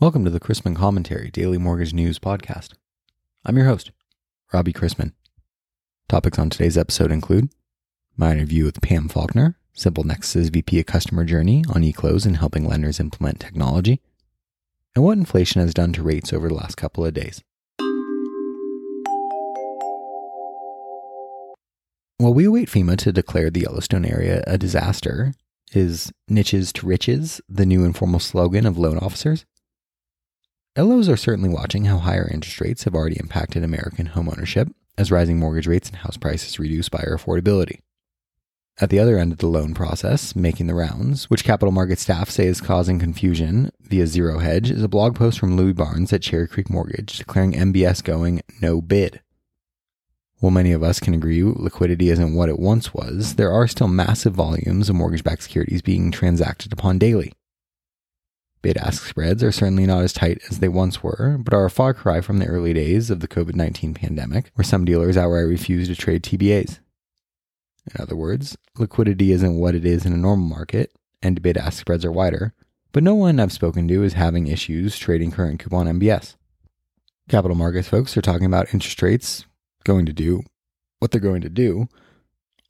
Welcome to the Chrisman Commentary Daily Mortgage News Podcast. I'm your host, Robbie Chrisman. Topics on today's episode include my interview with Pam Faulkner, Simple Nexus VP of Customer Journey on eClose and helping lenders implement technology, and what inflation has done to rates over the last couple of days. While we await FEMA to declare the Yellowstone area a disaster, is niches to riches the new informal slogan of loan officers? LOs are certainly watching how higher interest rates have already impacted American homeownership as rising mortgage rates and house prices reduce buyer affordability. At the other end of the loan process, making the rounds, which capital market staff say is causing confusion via Zero Hedge, is a blog post from Louis Barnes at Cherry Creek Mortgage declaring MBS going no bid. While many of us can agree liquidity isn't what it once was, there are still massive volumes of mortgage-backed securities being transacted upon daily. Bid-ask spreads are certainly not as tight as they once were, but are a far cry from the early days of the COVID-19 pandemic, where some dealers outright refused to trade TBAs. In other words, liquidity isn't what it is in a normal market, and bid-ask spreads are wider, but no one I've spoken to is having issues trading current coupon MBS. Capital markets folks are talking about interest rates going to do what they're going to do,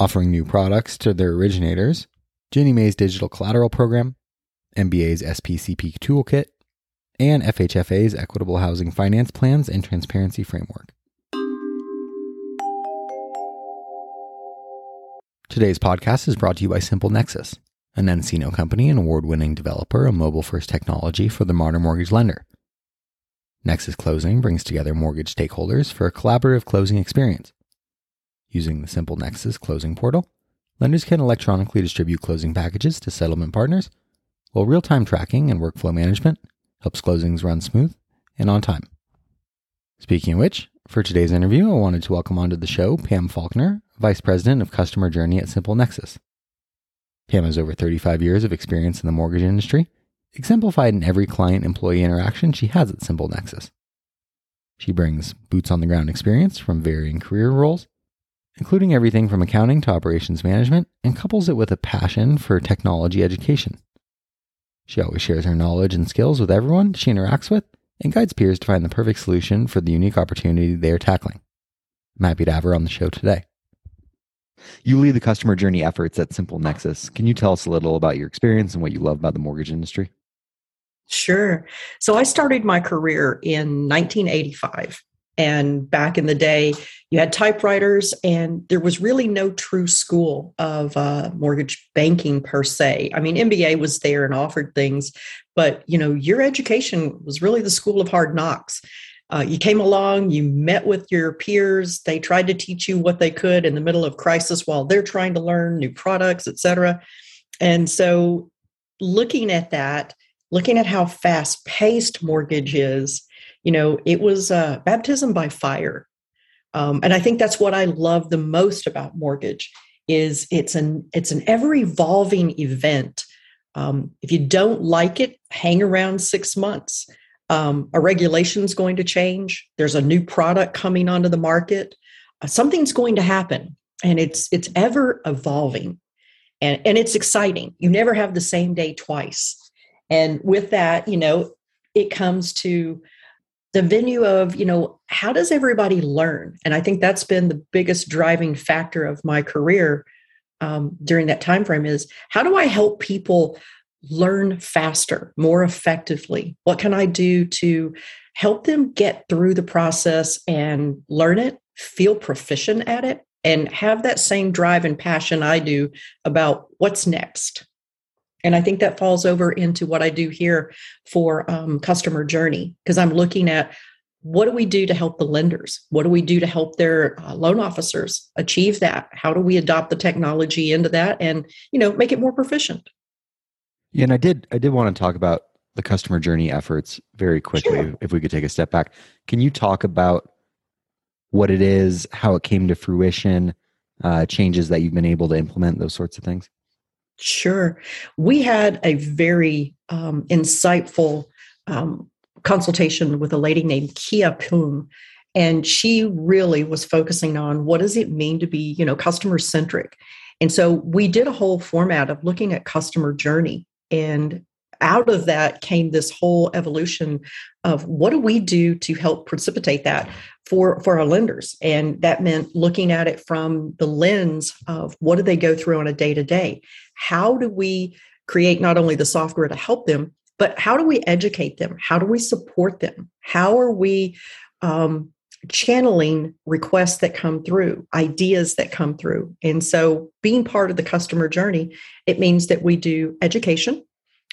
offering new products to their originators, Ginnie Mae's digital collateral program, MBA's SPCP Toolkit, and FHFA's Equitable Housing Finance Plans and Transparency Framework. Today's podcast is brought to you by Simple Nexus, an Encino company and award-winning developer of mobile-first technology for the modern mortgage lender. Nexus Closing brings together mortgage stakeholders for a collaborative closing experience. Using the Simple Nexus closing portal, lenders can electronically distribute closing packages to settlement partners, while real-time tracking and workflow management helps closings run smooth and on time. Speaking of which, for today's interview, I wanted to welcome onto the show Pam Faulkner, Vice President of Customer Journey at Simple Nexus. Pam has over 35 years of experience in the mortgage industry, exemplified in every client-employee interaction she has at Simple Nexus. She brings boots-on-the-ground experience from varying career roles, including everything from accounting to operations management, and couples it with a passion for technology education. She always shares her knowledge and skills with everyone she interacts with and guides peers to find the perfect solution for the unique opportunity they are tackling. I'm happy to have her on the show today. You lead the customer journey efforts at Simple Nexus. Can you tell us a little about your experience and what you love about the mortgage industry? Sure. So I started my career in 1985. And back in the day, you had typewriters, and there was really no true school of mortgage banking per se. I mean, MBA was there and offered things, but your education was really the school of hard knocks. You came along, you met with your peers, they tried to teach you what they could in the middle of crisis while they're trying to learn new products, et cetera. And so looking at that, looking at how fast-paced mortgage is, it was baptism by fire. And I think that's what I love the most about mortgage is it's an ever-evolving event. If you don't like it, hang around 6 months. A regulation's going to change. There's a new product coming onto the market. Something's going to happen. And it's ever evolving. And it's exciting. You never have the same day twice. And with that, it comes to the venue of, how does everybody learn? And I think that's been the biggest driving factor of my career during that time frame is, how do I help people learn faster, more effectively? What can I do to help them get through the process and learn it, feel proficient at it, and have that same drive and passion I do about what's next? And I think that falls over into what I do here for customer journey, because I'm looking at what do we do to help the lenders? What do we do to help their loan officers achieve that? How do we adopt the technology into that and, make it more proficient? Yeah, and I did want to talk about the customer journey efforts very quickly, sure. If we could take a step back. Can you talk about what it is, how it came to fruition, changes that you've been able to implement, those sorts of things? Sure. We had a very insightful consultation with a lady named Kia Poon, and she really was focusing on what does it mean to be, customer centric. And so we did a whole format of looking at customer journey and out of that came this whole evolution of what do we do to help precipitate that for our lenders. And that meant looking at it from the lens of what do they go through on a day-to-day? How do we create not only the software to help them, but how do we educate them? How do we support them? How are we channeling requests that come through, ideas that come through? And so being part of the customer journey, it means that we do education.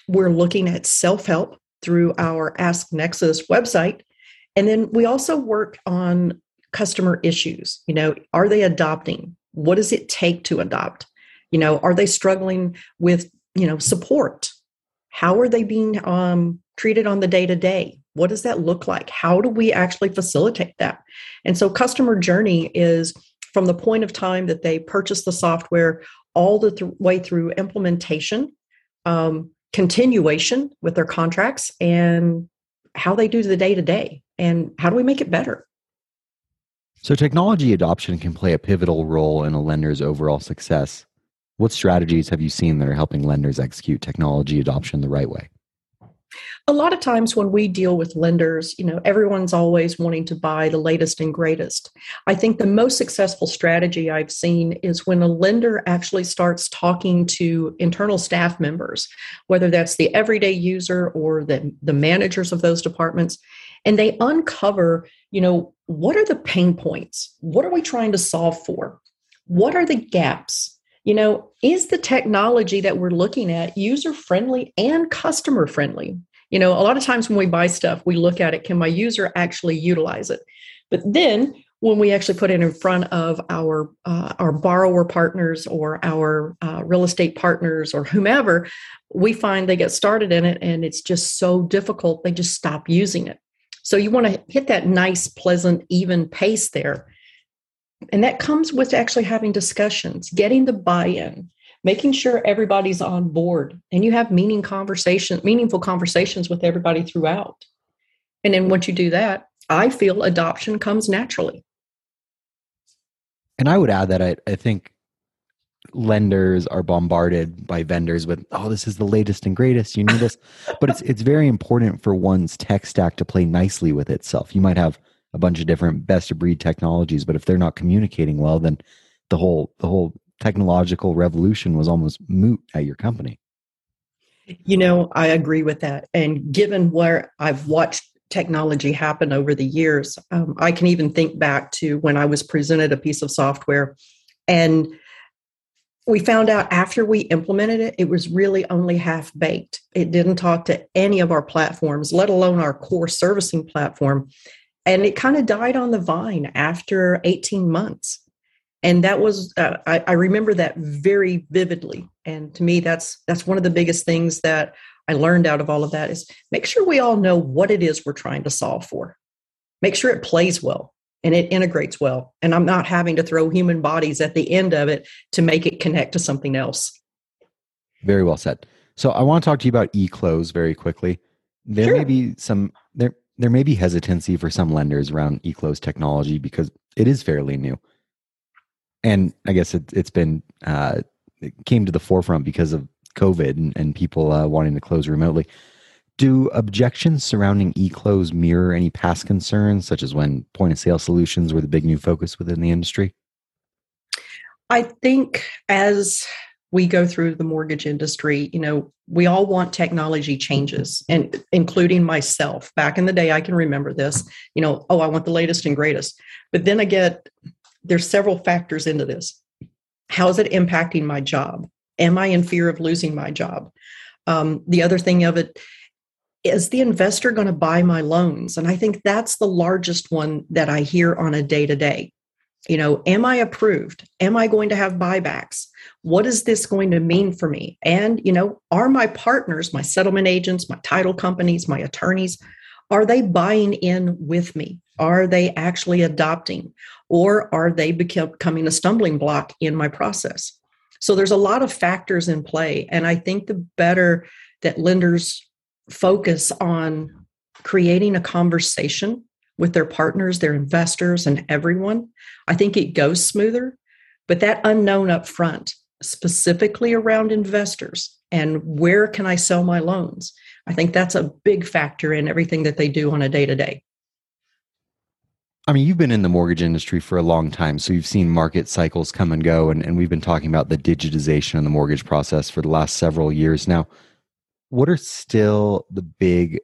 We're looking at self-help through our Ask Nexus website. And then we also work on customer issues. You know, are they adopting? What does it take to adopt? You know, are they struggling with, you know, support? How are they being treated on the day-to-day? What does that look like? How do we actually facilitate that? And so customer journey is from the point of time that they purchase the software all the way through implementation, continuation with their contracts, and how they do the day-to-day, and how do we make it better? So technology adoption can play a pivotal role in a lender's overall success. What strategies have you seen that are helping lenders execute technology adoption the right way? A lot of times when we deal with lenders, you know, everyone's always wanting to buy the latest and greatest. I think the most successful strategy I've seen is when a lender actually starts talking to internal staff members, whether that's the everyday user or the managers of those departments, and they uncover, you know, what are the pain points? What are we trying to solve for? What are the gaps? You know, is the technology that we're looking at user-friendly and customer-friendly? You know, a lot of times when we buy stuff, we look at it, can my user actually utilize it? But then when we actually put it in front of our borrower partners or our real estate partners or whomever, we find they get started in it and it's just so difficult, they just stop using it. So you want to hit that nice, pleasant, even pace there. And that comes with actually having discussions, getting the buy-in, making sure everybody's on board, and you have meaningful conversations with everybody throughout. And then once you do that, I feel adoption comes naturally. And I would add that I think lenders are bombarded by vendors with, oh, this is the latest and greatest, you need this. But it's very important for one's tech stack to play nicely with itself. You might have a bunch of different best of breed technologies, but if they're not communicating well, then the whole technological revolution was almost moot at your company. You know, I agree with that. And given where I've watched technology happen over the years, I can even think back to when I was presented a piece of software and we found out after we implemented it, it was really only half-baked. It didn't talk to any of our platforms, let alone our core servicing platform. And it kind of died on the vine after 18 months. And that was, I remember that very vividly. And to me, that's one of the biggest things that I learned out of all of that is make sure we all know what it is we're trying to solve for. Make sure it plays well and it integrates well. And I'm not having to throw human bodies at the end of it to make it connect to something else. Very well said. So I want to talk to you about eClose very quickly. There Sure. may be some... There may be hesitancy for some lenders around eClose technology because it is fairly new. And I guess it came to the forefront because of COVID and people wanting to close remotely. Do objections surrounding eClose mirror any past concerns, such as when point of sale solutions were the big new focus within the industry? I think as we go through the mortgage industry, you know, we all want technology changes, and including myself. Back in the day, I can remember this, you know, oh, I want the latest and greatest. But then there's several factors into this. How is it impacting my job? Am I in fear of losing my job? The other thing of it, is the investor going to buy my loans? And I think that's the largest one that I hear on a day-to-day. You know, am I approved? Am I going to have buybacks? What is this going to mean for me? And, you know, are my partners, my settlement agents, my title companies, my attorneys, are they buying in with me? Are they actually adopting? Or are they becoming a stumbling block in my process? So there's a lot of factors in play. And I think the better that lenders focus on creating a conversation with their partners, their investors, and everyone, I think it goes smoother. But that unknown up front specifically around investors and where can I sell my loans. I think that's a big factor in everything that they do on a day-to-day. I mean, you've been in the mortgage industry for a long time, so you've seen market cycles come and go, and we've been talking about the digitization of the mortgage process for the last several years now. What are still the big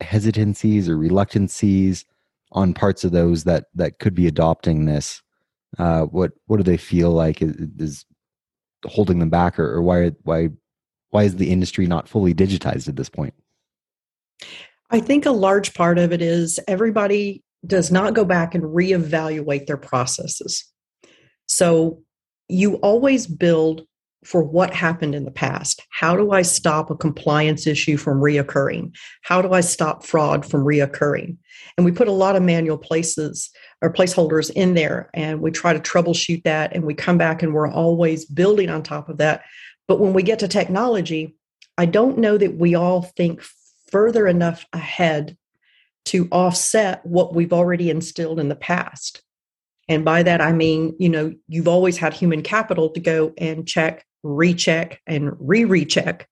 hesitancies or reluctancies on parts of those that could be adopting this? What do they feel like is holding them back, or why is the industry not fully digitized at this point? I think a large part of it is everybody does not go back and reevaluate their processes. So you always build for what happened in the past. How do I stop a compliance issue from reoccurring? How do I stop fraud from reoccurring? And we put a lot of manual places or placeholders in there, and we try to troubleshoot that, and we come back and we're always building on top of that. But when we get to technology, I don't know that we all think further enough ahead to offset what we've already instilled in the past. And by that, I mean, you know, you've always had human capital to go and check, recheck, and recheck.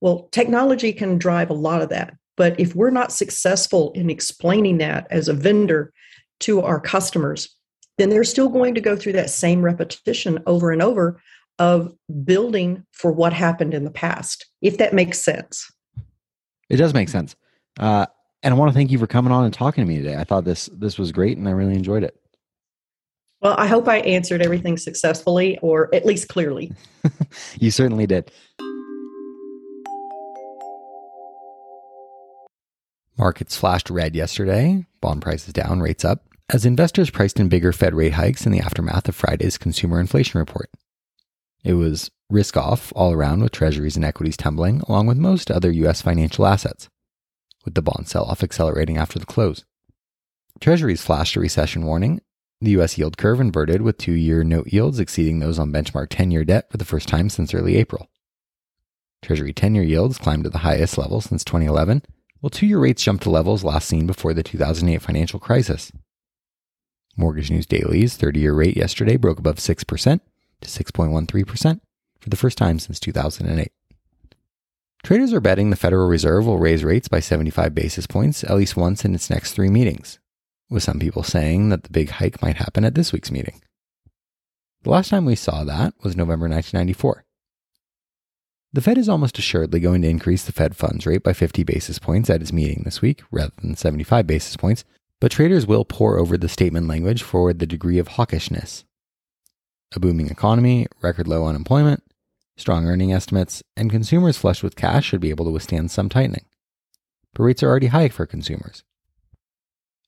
Well, technology can drive a lot of that. But if we're not successful in explaining that as a vendor to our customers, then they're still going to go through that same repetition over and over of building for what happened in the past, if that makes sense. It does make sense. And I want to thank you for coming on and talking to me today. I thought this was great, and I really enjoyed it. Well, I hope I answered everything successfully, or at least clearly. You certainly did. Markets flashed red yesterday. Bond prices down, rates up, as investors priced in bigger Fed rate hikes in the aftermath of Friday's consumer inflation report. It was risk off all around, with treasuries and equities tumbling, along with most other U.S. financial assets, with the bond sell-off accelerating after the close. Treasuries flashed a recession warning. The U.S. yield curve inverted, with two-year note yields exceeding those on benchmark 10-year debt for the first time since early April. Treasury 10-year yields climbed to the highest level since 2011, while two-year rates jumped to levels last seen before the 2008 financial crisis. Mortgage News Daily's 30-year rate yesterday broke above 6% to 6.13% for the first time since 2008. Traders are betting the Federal Reserve will raise rates by 75 basis points at least once in its next three meetings, with some people saying that the big hike might happen at this week's meeting. The last time we saw that was November 1994. The Fed is almost assuredly going to increase the Fed funds rate by 50 basis points at its meeting this week, rather than 75 basis points, but traders will pore over the statement language for the degree of hawkishness. A booming economy, record low unemployment, strong earning estimates, and consumers flush with cash should be able to withstand some tightening. But rates are already high for consumers.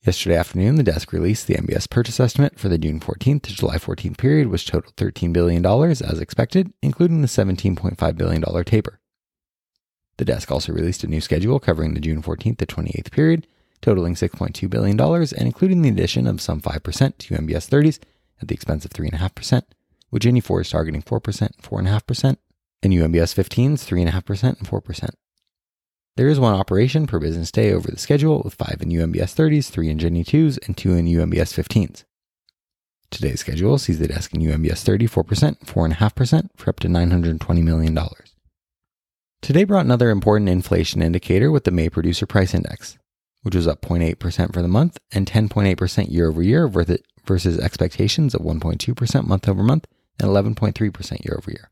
Yesterday afternoon, the desk released the MBS purchase estimate for the June 14th to July 14th period, which totaled $13 billion as expected, including the $17.5 billion taper. The desk also released a new schedule covering the June 14th to 28th period, totaling $6.2 billion and including the addition of some 5% to MBS 30s at the expense of 3.5%, with Ginnie 4 is targeting 4% and 4.5%, and UMBS 15's 3.5% and 4%. There is one operation per business day over the schedule, with 5 in UMBS 30s, 3 in Ginnie 2s, and 2 in UMBS 15s. Today's schedule sees the desk in UMBS 30 4% and 4.5% for up to $920 million. Today brought another important inflation indicator with the May Producer Price Index, which was up 0.8% for the month and 10.8% year over year versus expectations of 1.2% month over month and 11.3% year over year.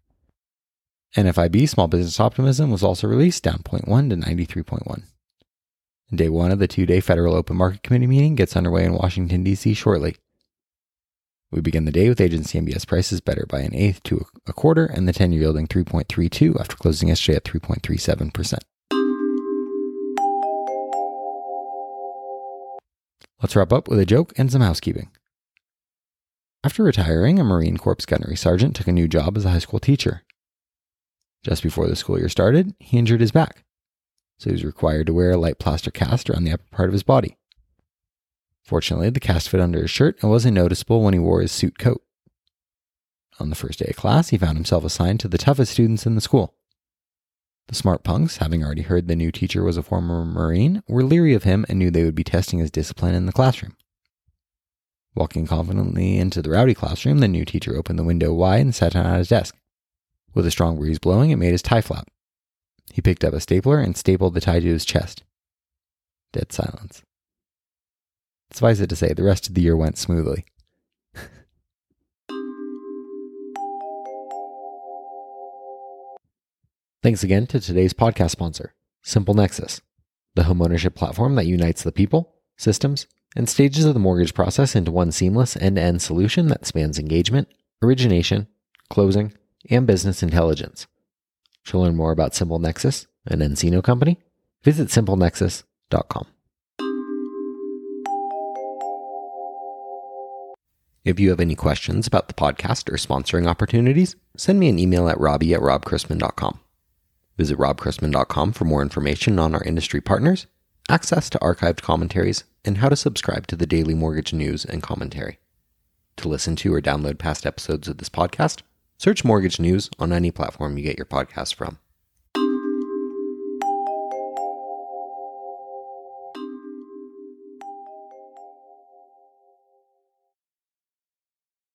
NFIB Small Business Optimism was also released, down 0.1 to 93.1. Day one of the two-day Federal Open Market Committee meeting gets underway in Washington, D.C. shortly. We begin the day with agency MBS prices better by an eighth to a quarter, and the 10-year yielding 3.32 after closing yesterday at 3.37%. Let's wrap up with a joke and some housekeeping. After retiring, a Marine Corps gunnery sergeant took a new job as a high school teacher. Just before the school year started, he injured his back, so he was required to wear a light plaster cast around the upper part of his body. Fortunately, the cast fit under his shirt and wasn't noticeable when he wore his suit coat. On the first day of class, he found himself assigned to the toughest students in the school. The smart punks, having already heard the new teacher was a former Marine, were leery of him and knew they would be testing his discipline in the classroom. Walking confidently into the rowdy classroom, the new teacher opened the window wide and sat down at his desk, With a strong breeze blowing, it made his tie flop. He picked up a stapler and stapled the tie to his chest. Dead silence. Suffice it to say, the rest of the year went smoothly. Thanks again to today's podcast sponsor, Simple Nexus, the homeownership platform that unites the people, systems, and stages of the mortgage process into one seamless end-to-end solution that spans engagement, origination, closing, and business intelligence. To learn more about Simple Nexus, an Encino company, visit simplenexus.com. If you have any questions about the podcast or sponsoring opportunities, send me an email at robbie@robchrisman.com. Visit robchrisman.com for more information on our industry partners, access to archived commentaries, and how to subscribe to the daily mortgage news and commentary. To listen to or download past episodes of this podcast, search Mortgage News on any platform you get your podcast from.